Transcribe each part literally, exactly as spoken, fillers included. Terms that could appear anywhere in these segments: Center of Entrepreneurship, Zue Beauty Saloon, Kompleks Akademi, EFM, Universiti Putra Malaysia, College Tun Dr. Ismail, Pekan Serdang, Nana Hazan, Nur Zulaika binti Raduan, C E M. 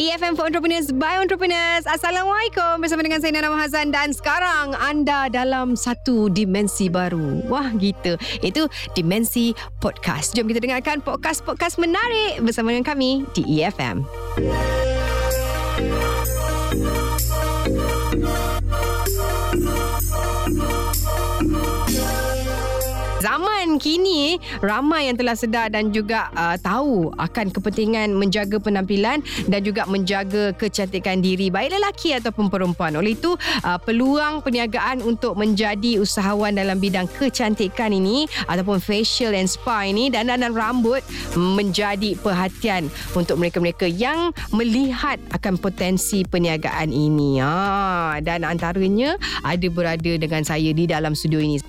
E F M for Entrepreneurs by Entrepreneurs. Assalamualaikum, bersama dengan saya Nana Hazan. Dan sekarang anda dalam satu dimensi baru. Wah, gitu. Itu dimensi podcast. Jom kita dengarkan podcast-podcast menarik bersama dengan kami di E F M. Zaman kini, ramai yang telah sedar dan juga uh, tahu akan kepentingan menjaga penampilan dan juga menjaga kecantikan diri, baik lelaki ataupun perempuan. Oleh itu, uh, peluang perniagaan untuk menjadi usahawan dalam bidang kecantikan ini ataupun facial and spa ini dan dan rambut menjadi perhatian untuk mereka-mereka yang melihat akan potensi perniagaan ini. Ha, dan antaranya ada berada dengan saya di dalam studio ini.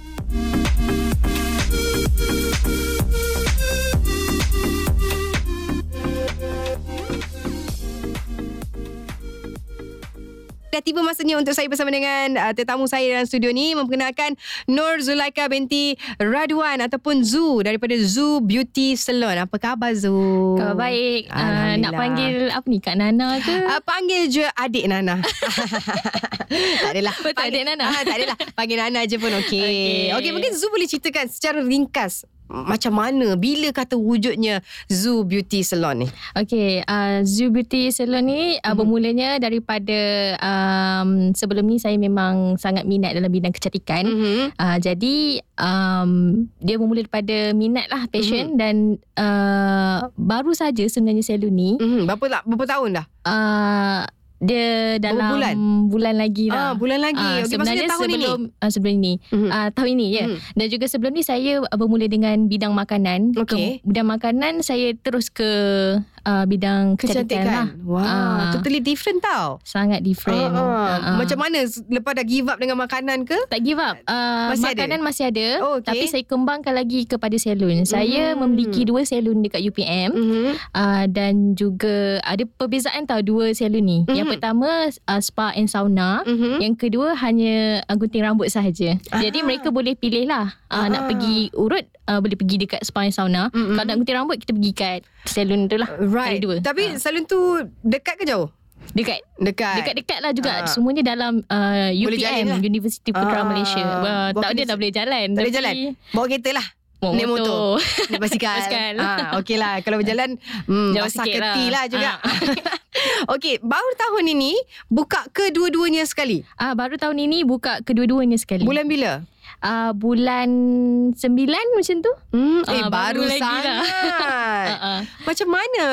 Dah tiba masanya untuk saya bersama dengan uh, tetamu saya dalam studio ni, memperkenalkan Nur Zulaika binti Raduan ataupun Zu daripada Zue Beauty Saloon. Apa khabar, Zu? Khabar baik. Uh, nak panggil apa ni, Kak Nana ke? Uh, panggil je adik Nana. Tak adalah. Betul, panggil, adik Nana? Uh, tak adalah. Panggil Nana je pun okey. Okey, okay, mungkin Zu boleh ceritakan secara ringkas macam mana, bila kata wujudnya Zue Beauty Saloon ni? Okey, uh, Zue Beauty Saloon ni uh, hmm. bermulanya daripada um, sebelum ni saya memang sangat minat dalam bidang kecantikan. Hmm. Uh, jadi um, dia bermula daripada minat lah, passion. Hmm. Dan uh, baru saja sebenarnya salon ni. Hmm. Berapa, berapa tahun dah? Uh, Dia dalam bulan? bulan lagi lah. Ah, bulan lagi. Ah, okay, sebenarnya tahun sebelum, ini? Ah, sebelum ini. Mm-hmm. Ah, tahun ini, ya. Yeah. Mm-hmm. Dan juga sebelum ni saya bermula dengan bidang makanan. Okay. Ke, bidang makanan saya terus ke uh, bidang kecantikan lah. Wow, ah, totally different tau. Sangat different. Ah, ah. Ah, Macam mana? Lepas dah give up dengan makanan ke? Tak give up. Ah, masih makanan ada? masih ada. Oh, okay. Tapi saya kembangkan lagi kepada salon. Mm-hmm. Saya memiliki dua salon dekat U P M. Mm-hmm. Ah, dan juga ada perbezaan tau dua salon ni. Mm-hmm. Yang pertama uh, spa and sauna. Mm-hmm. Yang kedua hanya uh, gunting rambut sahaja. Aha. Jadi mereka boleh pilih lah uh, nak pergi urut uh, boleh pergi dekat spa and sauna. Mm-hmm. Kalau nak gunting rambut kita pergi kat salon tu lah. Right. Tapi uh. salon tu dekat ke jauh? Dekat. Dekat. Dekat-dekat lah juga. Ha. Semuanya dalam uh, U P M, Universiti Putra ha. Malaysia. Uh, tak ada dah boleh jalan. Tak boleh jalan? Bawa kereta lah. Naik motor. Naik basikal. Basikal. Ha, okey lah. Kalau berjalan, hmm, basah keti lah juga. Ha. Okey, baru tahun ini buka kedua-duanya sekali? Ah, baru tahun ini buka kedua-duanya sekali. Bulan bila? Uh, bulan sembilan macam tu. Hmm, eh, uh, baru, baru sangat. uh-uh. Macam mana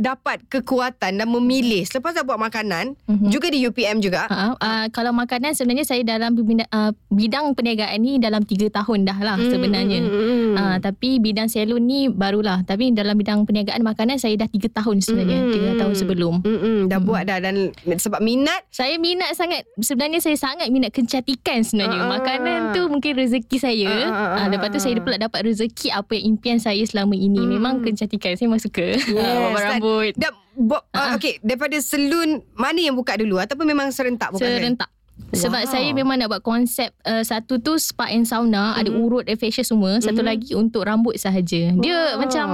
dapat kekuatan dan memilih? Selepas dah buat makanan, uh-huh. juga di U P M juga. Uh-huh. Uh, kalau makanan sebenarnya saya dalam uh, bidang perniagaan ni dalam tiga tahun dah lah sebenarnya. Mm-hmm. Uh, tapi bidang salon ni barulah. Tapi dalam bidang perniagaan makanan saya dah tiga tahun sebenarnya. Mm-hmm. tiga tahun sebelum. Mm-hmm. Dah buat dah. Dan sebab minat? Saya minat sangat. Sebenarnya saya sangat minat kecantikan sebenarnya. Uh-huh. Makanan tu mungkin rezeki saya. Uh, uh, uh, lepas tu saya pula dapat rezeki apa yang impian saya selama ini. Hmm. Memang kecantikan. Saya memang suka. Yes, uh, rambut. Dan, bo- uh, uh. Okay, daripada salon, mana yang buka dulu? Ataupun memang serentak? Bukan serentak. Kan? Sebab wow. saya memang nak buat konsep uh, satu tu spa and sauna. Mm-hmm. Ada urut dan facial semua. Mm-hmm. Satu lagi untuk rambut sahaja. Dia wow. macam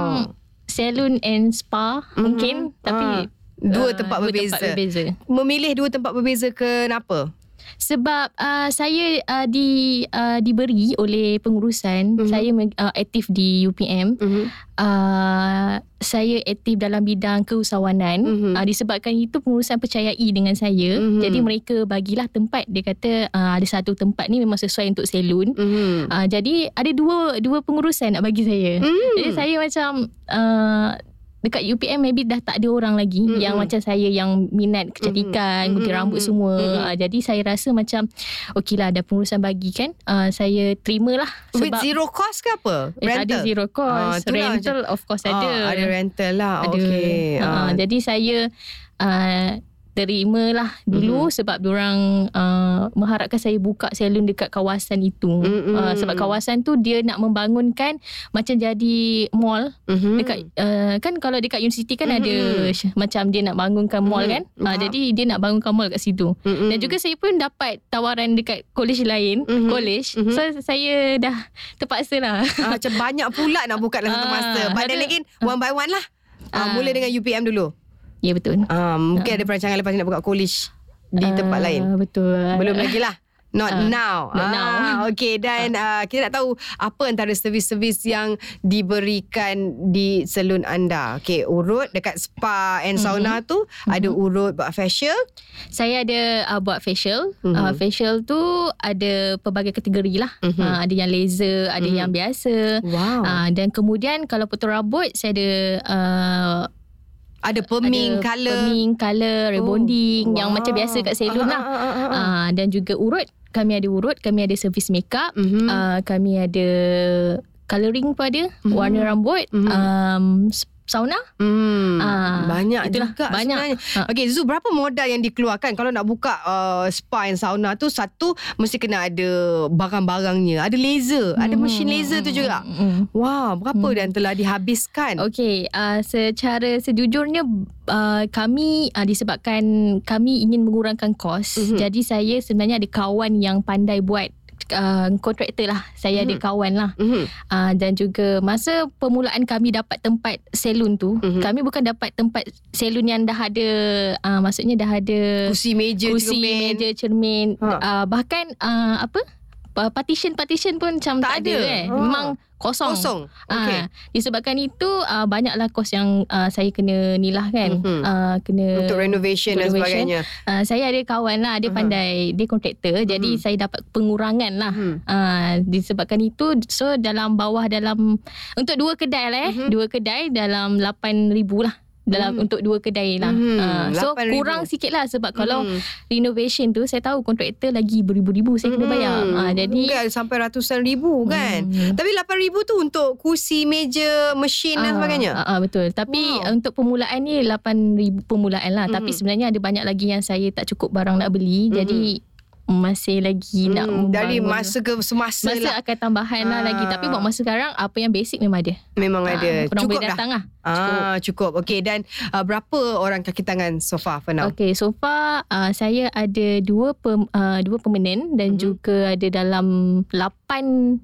salon and spa. Mm-hmm. Mungkin. Tapi uh, dua tempat uh, berbeza. Dua tempat berbeza. Memilih dua tempat berbeza kenapa? Sebab uh, saya uh, di uh, diberi oleh pengurusan. Mm-hmm. Saya uh, aktif di U P M. Mm-hmm. Uh, saya aktif dalam bidang keusahawanan. Mm-hmm. Uh, disebabkan itu pengurusan percayai dengan saya. Mm-hmm. Jadi mereka bagilah tempat. Dia kata uh, ada satu tempat ni memang sesuai untuk salon. Mm-hmm. Uh, jadi ada dua dua pengurusan nak bagi saya. Mm-hmm. Jadi saya macam uh, dekat U P M maybe dah tak ada orang lagi. Mm-hmm. Yang macam saya yang minat kecantikan, mm-hmm. gunting rambut semua. Mm-hmm. Uh, jadi saya rasa macam okey lah, ada pengurusan bagi kan. Uh, saya terima lah. Sebab with zero cost ke apa? Rental? Eh, ada zero cost. Ah, rental lah, of course ah, ada. Ada rental lah. Ada. Okay. Uh, ah. Jadi saya uh, terima lah dulu. Mm-hmm. Sebab diorang uh, mengharapkan saya buka salon dekat kawasan itu. Mm-hmm. uh, Sebab kawasan tu dia nak membangunkan macam jadi mall. Mm-hmm. Dekat uh, kan kalau dekat universiti kan, mm-hmm. ada macam dia nak bangunkan mall. Mm-hmm. kan. uh, Jadi dia nak bangunkan mall kat situ. Mm-hmm. Dan juga saya pun dapat tawaran dekat college lain. Mm-hmm. College. Mm-hmm. So saya dah terpaksa lah. uh, Macam banyak pula nak buka dalam satu masa. Padahal uh, lagi one by one lah. uh, uh, Mula dengan U P M dulu. Ya betul. uh, Mungkin uh. ada perancangan lepas ni nak buka college di uh, tempat lain. Betul. Belum lagi lah. Not uh, now. Not ah, now. Okay, dan uh, kita nak tahu apa antara servis-servis yang diberikan di salon anda. Okay, urut dekat spa and mm-hmm. sauna tu mm-hmm. ada urut buat facial. Saya ada uh, buat facial. Mm-hmm. Uh, facial tu ada pelbagai kategori lah. Mm-hmm. Uh, ada yang laser, ada mm-hmm. yang biasa. Wow. Uh, dan kemudian kalau potong rambut saya ada uh, ada perming, ada colour, perming, colour, rebonding, oh, yang wow. macam biasa kat salon lah. Ah, ah, ah, ah. Uh, dan juga urut, kami ada urut, kami ada servis makeup, mm-hmm. uh, kami ada colouring pun ada, mm-hmm. warna rambut, mm-hmm. um, sauna. Mm. Uh, banyak itulah, juga banyak. Sebenarnya. Uh. Okay, Zul, berapa modal yang dikeluarkan kalau nak buka uh, spa dan sauna tu? Satu, mesti kena ada barang-barangnya, ada laser, mm. ada mesin laser tu juga. Mm. Wah, berapa mm. dan telah dihabiskan? Okay, uh, secara sejujurnya, Uh, kami uh, disebabkan kami ingin mengurangkan kos, mm-hmm. jadi saya sebenarnya ada kawan yang pandai buat uh, kontraktor lah. Saya mm-hmm. ada kawan lah, mm-hmm. uh, dan juga masa permulaan kami dapat tempat salon tu, mm-hmm. kami bukan dapat tempat salon yang dah ada, uh, maksudnya dah ada kursi meja, kursi, cermin, meja, cermin. Ha. Uh, bahkan uh, apa partition-partition pun macam tak, tak ada, ada eh. ha. Memang kosong. Kosong. Okay. Ha, disebabkan itu uh, banyaklah kos yang uh, saya kena nilah kan. Mm-hmm. Uh, kena untuk renovation, renovation dan sebagainya. Uh, saya ada kawan lah, dia uh-huh. pandai, dia kontraktor, uh-huh. jadi saya dapat pengurangan lah. Uh-huh. Uh, disebabkan itu, so dalam bawah dalam untuk dua kedai lah eh. Uh-huh. Dua kedai dalam lapan ribu lah. Dalam hmm. untuk dua kedai lah. hmm. uh, So kurang sikit lah. Sebab hmm. kalau renovation tu saya tahu kontraktor lagi beribu-ribu saya kena bayar. hmm. uh, Jadi bukan sampai ratusan ribu kan. hmm. Tapi lapan ribu tu untuk kursi, meja, mesin uh, dan sebagainya. uh, uh, Betul. Tapi wow. untuk permulaan ni lapan ribu permulaan lah. hmm. Tapi sebenarnya ada banyak lagi yang saya tak cukup barang nak beli. hmm. Jadi masih lagi hmm, nak membangun. Dari masa ke semasa masa lah. Akan tambahan ha. lah lagi. Tapi buat masa sekarang apa yang basic memang ada. Memang ha, ada. Korang cukup boleh datang dah. lah. Ha, cukup. cukup. Okay, dan uh, berapa orang kaki tangan so far for now? Okay, so far uh, saya ada dua, per, uh, dua permanent dan mm-hmm. juga ada dalam lapan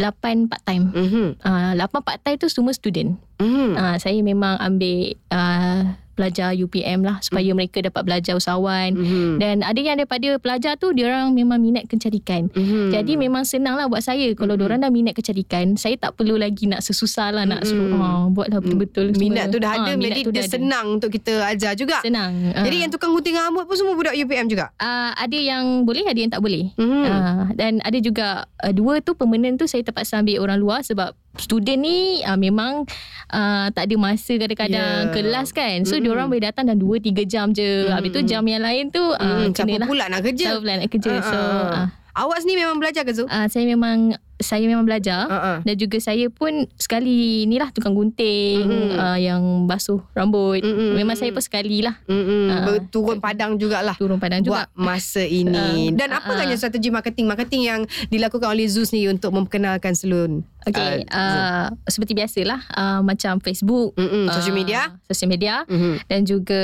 lapan part time. Mm-hmm. Uh, lapan part time tu semua student. Mm-hmm. Uh, saya memang ambil uh, pelajar U P M lah supaya mm. mereka dapat belajar usahawan. mm. Dan ada yang daripada pelajar tu dia orang memang minat kecantikan. mm. Jadi memang senang lah buat saya kalau mm. dia orang dah minat kecantikan, saya tak perlu lagi nak sesusah lah nak suruh mm. oh, buatlah betul-betul mm. minat tu dah ada. ha, Jadi dia senang ada. Untuk kita ajar juga. Senang. Jadi uh. yang tukang gunting rambut pun semua budak U P M juga? Uh, ada yang boleh, ada yang tak boleh. mm. uh, Dan ada juga uh, dua tu permanent tu saya terpaksa ambil orang luar sebab student ni uh, memang uh, tak ada masa kadang-kadang yeah. kelas kan. So mm. diorang boleh datang dan dua tiga jam je. mm. Habis tu jam yang lain tu uh, mm. siapa pula nak kerja. Siapa pula nak kerja. uh-uh. So uh. awak sendiri memang belajar ke Zul? Uh, saya memang Saya memang belajar. uh-uh. Dan juga saya pun sekali ni lah tukang gunting, mm. uh, yang basuh rambut. mm. Memang saya pun sekali lah. uh, Turun padang jugalah. Turun padang juga buat masa ini. uh, Dan uh, apa kan uh, strategi marketing Marketing yang dilakukan oleh Zul sendiri untuk memperkenalkan salon? Okay, uh, uh, seperti biasalah, uh, macam Facebook, uh, social media, social media, uh-huh. dan juga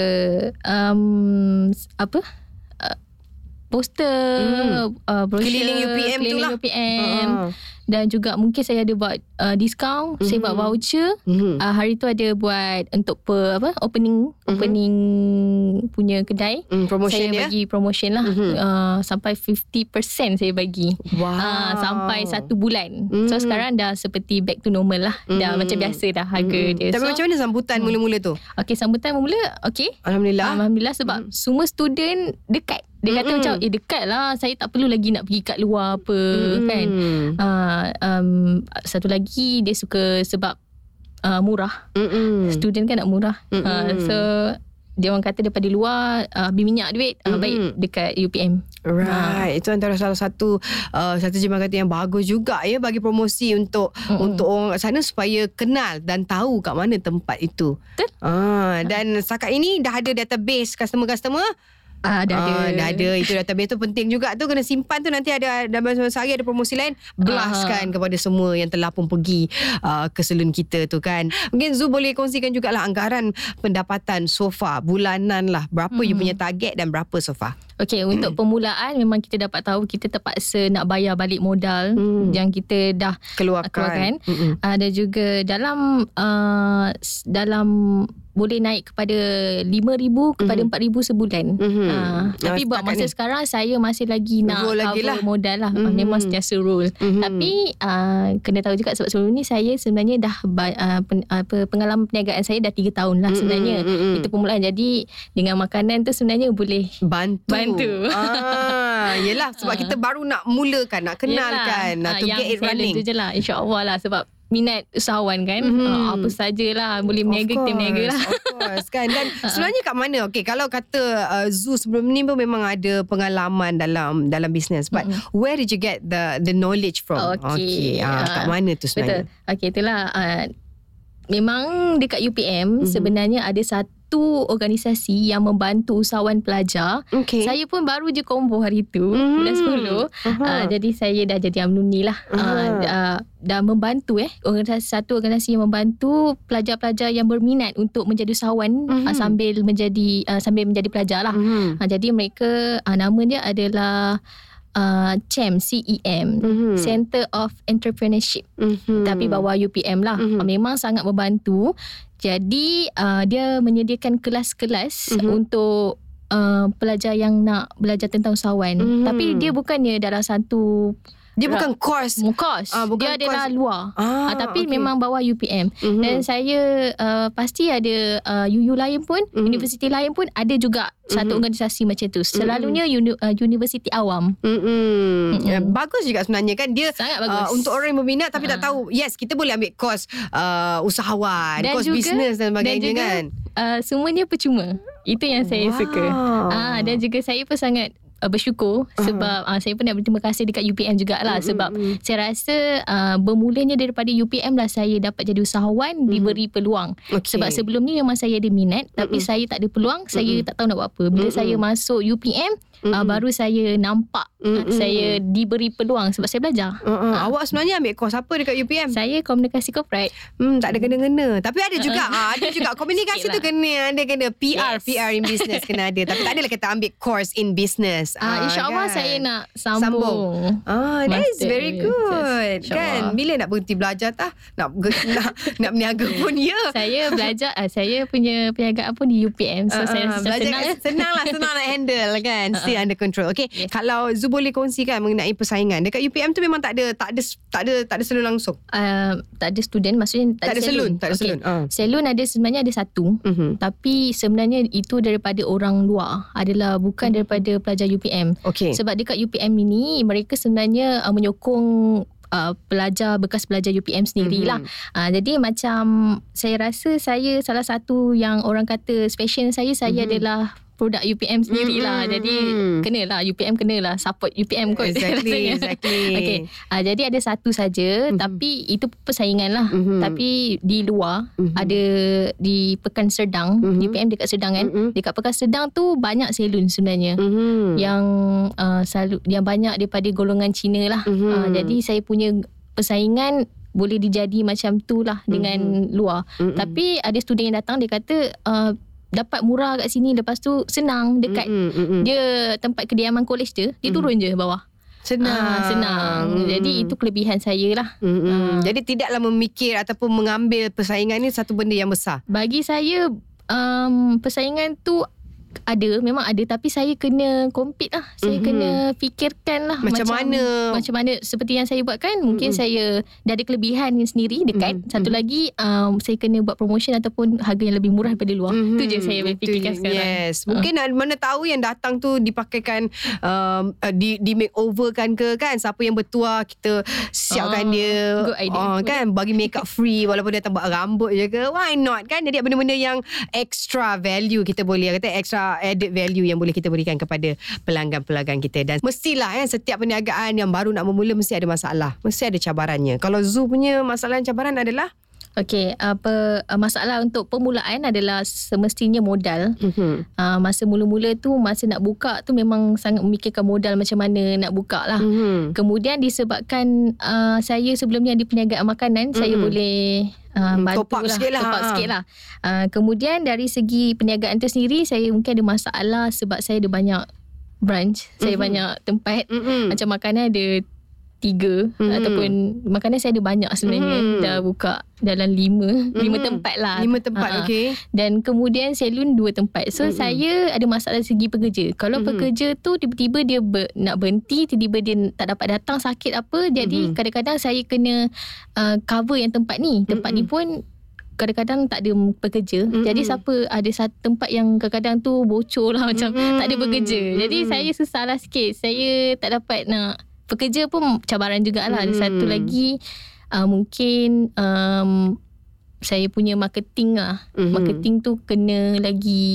um, apa uh, poster, mm. uh, brosur, keliling U P M, keliling itulah. U P M. Uh-huh. Dan juga mungkin saya ada buat uh, diskaun, uh-huh. saya buat voucher. Uh-huh. Uh, hari tu ada buat untuk per, apa opening, uh-huh. opening punya kedai. Uh, promotion saya dia. Bagi promotion lah. Uh-huh. Uh, sampai fifty percent saya bagi. Wow. Uh, sampai satu bulan. Uh-huh. So sekarang dah seperti back to normal lah. Uh-huh. Dah macam biasa dah harga uh-huh. dia. Tapi so, macam mana sambutan uh-huh. mula-mula tu? Okay, sambutan mula okay. Alhamdulillah. Alhamdulillah sebab uh-huh. semua student dekat. Dia kata mm-hmm. macam eh dekat lah, saya tak perlu lagi nak pergi kat luar apa. mm. Kan uh, um, satu lagi dia suka sebab uh, murah. mm-hmm. Student kan nak murah. mm-hmm. uh, So dia orang kata daripada luar uh, habis minyak duit, uh, mm-hmm. baik dekat U P M. Right. uh. Itu antara salah satu uh, strategi marketing yang bagus juga ya, bagi promosi untuk mm-hmm. untuk orang kat sana supaya kenal dan tahu kat mana tempat itu. Betul. uh, Dan uh. setakat ini dah ada database customer-customer. Ah, dah ada. Ah, dah ada. Itu database tu penting juga tu. Kena simpan tu. Nanti ada dalam sehari ada promosi lain, blastkan kepada semua yang telah pun pergi uh, ke salon kita tu kan. Mungkin Zul boleh kongsikan jugalah anggaran pendapatan so far, bulanan lah. Berapa hmm. you punya target dan berapa so far? Okey, untuk permulaan memang kita dapat tahu kita terpaksa nak bayar balik modal mm. yang kita dah keluarkan. keluarkan. Uh, dan juga dalam uh, dalam boleh naik kepada lima ribu kepada mm-hmm. empat ribu sebulan. Mm-hmm. Uh, tapi buat masa ni. sekarang saya masih lagi nak cover lah. modal lah. Mm-hmm. Uh, memang sentiasa rule. Mm-hmm. Tapi uh, kena tahu juga sebab sebelum ni saya sebenarnya dah uh, pen, uh, pengalaman perniagaan saya dah tiga tahun lah sebenarnya. Mm-hmm. Itu permulaan. Jadi dengan makanan tu sebenarnya boleh bantu. Bantu. Ah, yelah sebab uh. kita baru nak mulakan, nak kenalkan. Yelah. To uh, get it running. Yang saya ada tu je lah. InsyaAllah lah sebab minat usahawan kan, mm-hmm. uh, apa sajalah boleh meniaga, kita meniaga lah. Of course kan. Dan sebenarnya kat mana, okay, kalau kata uh, Zue sebelum ni pun memang ada pengalaman dalam dalam bisnes, but mm-hmm. where did you get the the knowledge from? Okay, okay. Uh, kat mana tu sebenarnya? Betul. Okay, itulah uh, memang dekat U P M mm-hmm. sebenarnya ada satu tu organisasi yang membantu usahawan pelajar. Okay. Saya pun baru je combo hari tu, mm. bulan sepuluh. Uh-huh. Uh, jadi saya dah jadi alumni lah. Uh-huh. Uh, uh, dah membantu eh. Organisasi, satu organisasi yang membantu pelajar-pelajar yang berminat untuk menjadi usahawan mm-hmm. uh, sambil menjadi uh, sambil menjadi pelajar lah. Mm-hmm. Uh, jadi mereka, uh, nama dia adalah Uh, C E M, C E M mm-hmm. Center of Entrepreneurship mm-hmm. tapi bawah U P M lah. Mm-hmm. Memang sangat membantu. Jadi uh, dia menyediakan kelas-kelas mm-hmm. untuk uh, pelajar yang nak belajar tentang usahawan. Mm-hmm. Tapi dia bukannya dalam satu, dia bukan course. Course. Ah, bukan dia course. Dia adalah luar. Ah, ah, tapi okay. memang bawah U P M. Mm-hmm. Dan saya uh, pasti ada uh, U U lain pun, mm-hmm. universiti lain pun ada juga mm-hmm. satu organisasi macam tu. Selalunya uni, uh, universiti awam. Mm-hmm. Mm-hmm. Bagus juga sebenarnya kan. Dia uh, untuk orang yang berminat tapi ha. tak tahu. Yes, kita boleh ambil course uh, usahawan, dan course juga, business dan sebagainya dan juga, kan. Uh, semuanya percuma. Itu yang saya wow. suka. Ah, dan juga saya pun sangat Uh, bersyukur uh-huh. sebab uh, saya pun nak berterima kasih dekat U P M jugalah mm-hmm. sebab saya rasa uh, bermulanya daripada U P M lah saya dapat jadi usahawan mm-hmm. diberi peluang. Okay. Sebab sebelum ni memang saya ada minat mm-hmm. tapi saya tak ada peluang, mm-hmm. saya tak tahu nak buat apa. Bila mm-hmm. saya masuk U P M mm-hmm. uh, baru saya nampak mm-hmm. uh, saya diberi peluang sebab saya belajar. Uh-huh. Uh. Awak sebenarnya ambil course apa dekat U P M? Saya komunikasi corporate. Hmm, tak ada kena-kena. Tapi ada juga uh, ada juga komunikasi tu kena ada kena P R, yes. P R in business kena ada. Tapi tak adalah kata ambil course in business. Ah, InsyaAllah kan? Saya nak sambung, sambung. Ah, that is very good kan. Bila nak berhenti belajar tah? Nak nak, nak berniaga pun ya. Yeah. Saya belajar ah, saya punya perniagaan pun di U P M. So uh, saya uh, senang kat, Senang lah Senang nak handle kan. Still uh, under control. Okay, yes. Kalau Zue boleh kongsikan mengenai persaingan dekat U P M tu, memang tak ada Tak ada Tak ada tak ada salon langsung, uh, tak ada student. Maksudnya tak, tak ada salon. Tak ada salon. Okay. uh. Salon ada sebenarnya ada satu, uh-huh. tapi sebenarnya itu daripada orang luar, adalah bukan daripada pelajar U P M. Okay. Sebab dekat U P M ini mereka sebenarnya uh, menyokong uh, pelajar, bekas pelajar U P M sendirilah. Mm-hmm. Uh, jadi macam saya rasa saya salah satu yang orang kata special saya, saya mm-hmm. adalah produk U P M sendirilah. Mm-hmm. Jadi kenalah U P M, kenalah support U P M kot. Exactly. exactly. Okay. Uh, jadi ada satu saja, mm-hmm. tapi itu persaingan lah. Mm-hmm. Tapi di luar mm-hmm. ada di Pekan Serdang, mm-hmm. U P M dekat Serdang kan. Mm-hmm. Dekat Pekan Serdang tu banyak salon sebenarnya. Mm-hmm. Yang uh, selalu, yang banyak daripada golongan Cina lah. Mm-hmm. Uh, jadi saya punya persaingan boleh dijadi macam tu lah mm-hmm. dengan luar. Mm-hmm. Tapi ada student yang datang dia kata uh, dapat murah kat sini, lepas tu senang dekat. Mm-mm, mm-mm. Dia tempat kediaman college tu, dia mm. turun je bawah. Senang. Ah, senang. Mm. Jadi itu kelebihan saya lah. Ah. Jadi tidaklah memikir ataupun mengambil persaingan ni satu benda yang besar. Bagi saya um, persaingan tu ada, memang ada, tapi saya kena compete lah. Saya mm-hmm. kena fikirkan lah macam, macam mana macam mana seperti yang saya buat kan. Mungkin mm-hmm. saya dah ada kelebihan sendiri dekat mm-hmm. satu lagi um, saya kena buat promotion ataupun harga yang lebih murah daripada luar. Mm-hmm. Tu je saya fikirkan sekarang. Yes. Mungkin uh. mana tahu yang datang tu dipakaikan um, di, di makeover kan ke kan. Siapa yang bertuah kita siapkan uh, dia uh, kan, bagi make up free walaupun dia tambah rambut je ke, why not kan. Jadi benda-benda yang extra value kita boleh kata extra added value yang boleh kita berikan kepada pelanggan-pelanggan kita. Dan mestilah eh, setiap perniagaan yang baru nak memula mesti ada masalah, mesti ada cabarannya. Kalau Zue punya masalah dan cabaran adalah okey, apa masalah untuk permulaan adalah semestinya modal. Mm-hmm. Uh, masa mula-mula tu, masa nak buka tu memang sangat memikirkan modal macam mana nak buka lah. Mm-hmm. Kemudian disebabkan uh, saya sebelum ni ada perniagaan makanan, mm-hmm. saya boleh Uh, top up sikit lah, top up sikit lah. Uh, kemudian dari segi perniagaan tu sendiri, saya mungkin ada masalah sebab saya ada banyak branch. Mm-hmm. Saya banyak tempat. Mm-hmm. Macam makanan ada tiga. Mm-hmm. Ataupun makanan saya ada banyak sebenarnya. Mm-hmm. Dah buka dalam lima. Mm-hmm. Lima tempat lah. Lima tempat, uh-huh. Okay. Dan kemudian salon dua tempat. So, mm-hmm. saya ada masalah segi pekerja. Kalau mm-hmm. pekerja tu tiba-tiba dia ber- nak berhenti, tiba-tiba dia tak dapat datang, sakit apa. Jadi, mm-hmm. kadang-kadang saya kena uh, cover yang tempat ni. Tempat mm-hmm. ni pun kadang-kadang tak ada pekerja. Mm-hmm. Jadi siapa ada satu tempat yang kadang-kadang tu bocor lah macam mm-hmm. tak ada pekerja. Jadi mm-hmm. saya susah lah sikit. Saya tak dapat nak pekerja pun cabaran jugalah. Mm-hmm. Ada satu lagi uh, mungkin um, saya punya marketing lah. Mm-hmm. Marketing tu kena lagi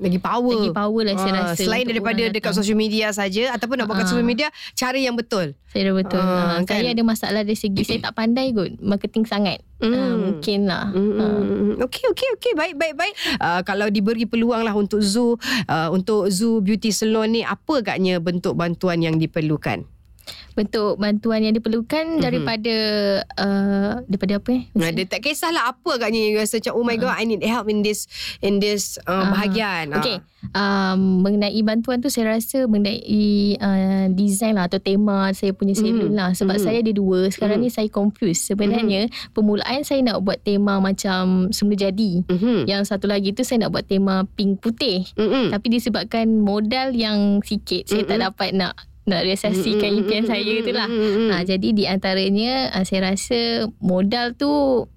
lagi power. Lagi power lah saya ah, rasa. Selain daripada dekat social media saja ataupun nak buatkan ah. social media, cara yang betul. Saya dah betul. Ah, ah, kan? Saya ada masalah dari segi saya tak pandai kot marketing sangat. Mm. Uh, mungkin lah mm. uh. Okey, okey, okey. Baik, baik, baik. uh, Kalau diberi peluang lah untuk Zue uh, Untuk Zue Beauty Saloon ni, apa agaknya bentuk bantuan yang diperlukan? Bentuk bantuan yang diperlukan mm-hmm. daripada uh, daripada apa eh? Nah, tak kisahlah apa agaknya yang rasa macam, oh my uh. god, I need help in this in this uh, uh. bahagian. Okey. Uh. Um, mengenai bantuan tu saya rasa mengenai uh, design lah atau tema saya punya salon mm-hmm. lah. Sebab mm-hmm. saya ada dua. Sekarang mm-hmm. ni saya confused. Sebenarnya mm-hmm. permulaan saya nak buat tema macam semula jadi. Mm-hmm. Yang satu lagi tu saya nak buat tema pink putih. Mm-hmm. Tapi disebabkan modal yang sikit, saya mm-hmm. tak dapat nak nak realisasikan mm-hmm. impian saya tu lah. Mm-hmm. Ha, jadi di antaranya saya rasa modal tu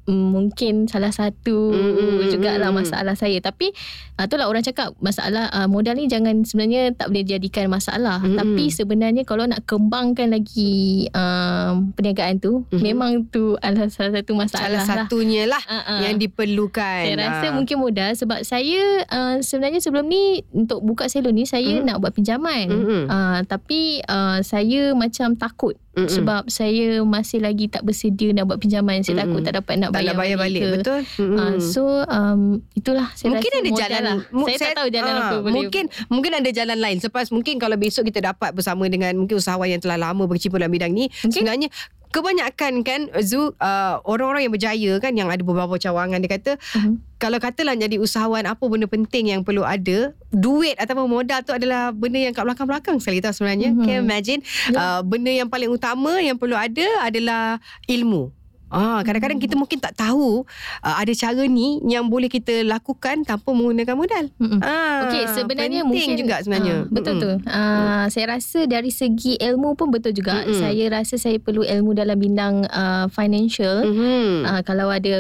mungkin salah satu mm-hmm. jugalah masalah saya. Tapi itulah orang cakap masalah modal ni jangan sebenarnya tak boleh jadikan masalah. Mm-hmm. Tapi sebenarnya kalau nak kembangkan lagi um, perniagaan tu mm-hmm. memang tu salah satu masalah. Salah satunya lah, lah uh-uh. yang diperlukan. Saya rasa uh. mungkin modal sebab saya uh, sebenarnya sebelum ni untuk buka salon ni saya mm-hmm. nak buat pinjaman. Mm-hmm. Uh, tapi Uh, saya macam takut mm-mm. sebab saya masih lagi tak bersedia nak buat pinjaman. Saya mm-mm. takut tak dapat nak bayar, tak bayar balik, balik. Betul. Uh, so um, itulah saya mungkin rasa ada jalan lah. M- saya, saya tak tahu jalan aa, apa boleh. Mungkin mungkin ada jalan lain. Selepas mungkin kalau besok kita dapat bersama dengan mungkin usahawan yang telah lama berkecimpung dalam bidang ni, okay. Sebenarnya kebanyakan kan Zue, uh, orang-orang yang berjaya kan, yang ada beberapa cawangan, dia kata uh-huh. kalau katalah jadi usahawan, apa benda penting yang perlu ada? Duit ataupun modal tu adalah benda yang kat belakang-belakang sekali tau sebenarnya. Uh-huh. Can you imagine? Yeah. Uh, benda yang paling utama yang perlu ada adalah ilmu. Ah, kadang-kadang kita mungkin tak tahu uh, ada cara ni yang boleh kita lakukan tanpa menggunakan modal. Ah, okey, sebenarnya penting mungkin juga sebenarnya. Uh, betul Mm-mm. tu. Uh, mm. Saya rasa dari segi ilmu pun betul juga. Mm-mm. Saya rasa saya perlu ilmu dalam bidang uh, financial. Mm-hmm. Uh, kalau ada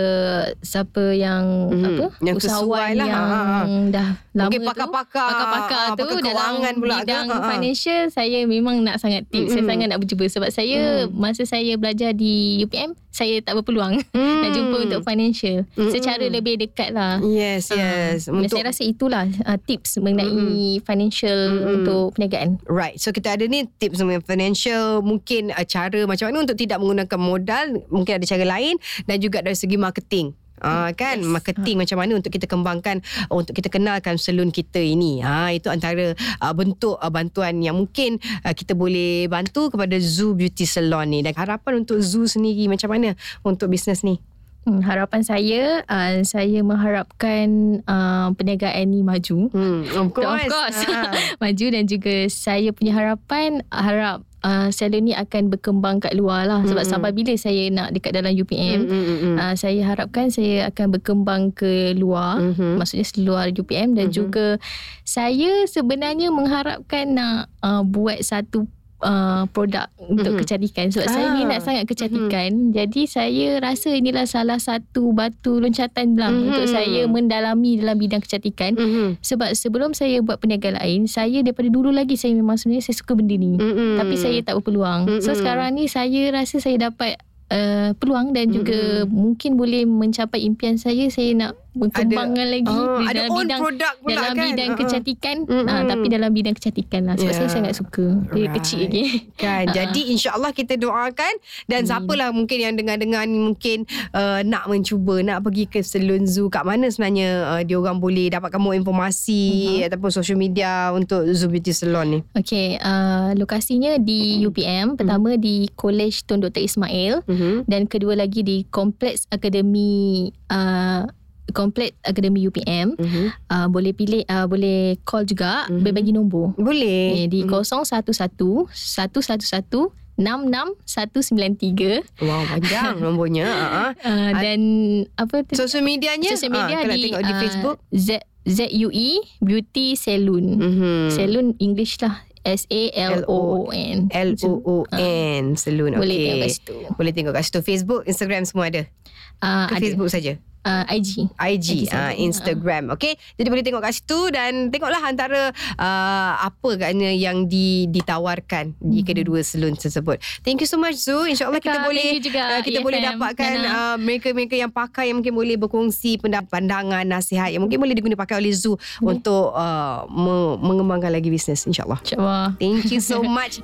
siapa yang mm-hmm. apa? Yang usahawan lah. Yang ha, ha. dah lama mungkin tu, pakar-pakar, pakar-pakar ha, tu dalam bidang ha, ha. financial, saya memang nak sangat tips. Mm-hmm. Saya sangat nak berjumpa sebab saya mm. masa saya belajar di U P M, saya tak berpeluang mm. nak jumpa untuk financial mm. secara lebih dekat lah. Yes, yes. Uh, untuk... Saya rasa itulah uh, tips mengenai mm. financial mm. untuk perniagaan. Right. So kita ada ni tips mengenai financial, mungkin uh, cara macam mana untuk tidak menggunakan modal, mungkin ada cara lain, dan juga dari segi marketing. Ah, kan, yes. Marketing ha. macam mana untuk kita kembangkan, untuk kita kenalkan salon kita ini. Ah, itu antara uh, bentuk uh, bantuan yang mungkin uh, kita boleh bantu kepada Zue Beauty Saloon ni. Dan harapan untuk Zue sendiri macam mana untuk bisnes ni? Hmm, harapan saya, uh, saya mengharapkan uh, perniagaan ni maju. Hmm, of course, of course. Ha. Maju, dan juga saya punya harapan harap Uh, salon ni akan berkembang kat luar lah. Sebab mm-hmm. sampai bila saya nak dekat dalam U P M, mm-hmm. uh, saya harapkan saya akan berkembang ke luar, mm-hmm. maksudnya seluar U P M. Dan mm-hmm. juga saya sebenarnya mengharapkan nak uh, buat satu Uh, produk mm-hmm. untuk kecantikan. Sebab ah. saya ni nak sangat kecantikan. Mm-hmm. Jadi saya rasa inilah salah satu batu loncatan belang mm-hmm. untuk saya mendalami dalam bidang kecantikan. Mm-hmm. Sebab sebelum saya buat perniagaan lain, saya daripada dulu lagi saya memang sebenarnya saya suka benda ni. Mm-hmm. Tapi saya tak berpeluang. Mm-hmm. So sekarang ni saya rasa saya dapat Uh, peluang dan juga mm-hmm. mungkin boleh mencapai impian saya. Saya nak berkembangkan ada, lagi oh, dalam ada bidang pula, dalam kan? bidang uh-huh. kecantikan mm-hmm. uh, tapi dalam bidang kecantikan lah sebab yeah. saya sangat suka dari right. kecil lagi kan. uh-huh. Jadi insyaAllah kita doakan, dan mm. siapalah mungkin yang dengar-dengar ni mungkin uh, nak mencuba nak pergi ke salon Zue, kat mana sebenarnya uh, diorang boleh dapatkan more informasi uh-huh. ataupun social media untuk Zue Beauty Saloon ni? Okay, uh, lokasinya di U P M. Mm. Pertama mm. di College Tun Doktor Ismail. Mm. Dan kedua lagi di Kompleks Akademi uh, Kompleks Akademi U P M, mm-hmm. uh, boleh pilih, uh, boleh call juga, mm-hmm. boleh bagi nombor. Boleh. Eh, di kosong satu satu satu satu satu enam enam satu sembilan tiga. Wow, panjang nombornya. Uh-huh. uh, dan apa tu? Sosial medianya? Sosial media uh, di, tengok di Facebook. Uh, Zue Beauty Saloon. Mm-hmm. Saloon English lah. S A L O O N. L O O N. Saloon. Boleh okay. tengok kat situ. Boleh tengok kat situ. Facebook, Instagram semua ada? Uh, Ke ada. Facebook saja. Uh, I G. I G, I G uh, Instagram. Uh. Okey. Jadi boleh tengok kat situ dan tengoklah antara uh, apa agaknya yang di, ditawarkan mm-hmm. di kedua-dua salon tersebut. Thank you so much Zue. InsyaAllah kita boleh uh, kita E F M boleh dapatkan uh, mereka-mereka yang pakai yang mungkin boleh berkongsi pandangan, nasihat yang mungkin boleh diguna pakai oleh Zue mm-hmm. untuk uh, me- mengembangkan lagi bisnes insyaAllah. InsyaAllah. Thank you so much.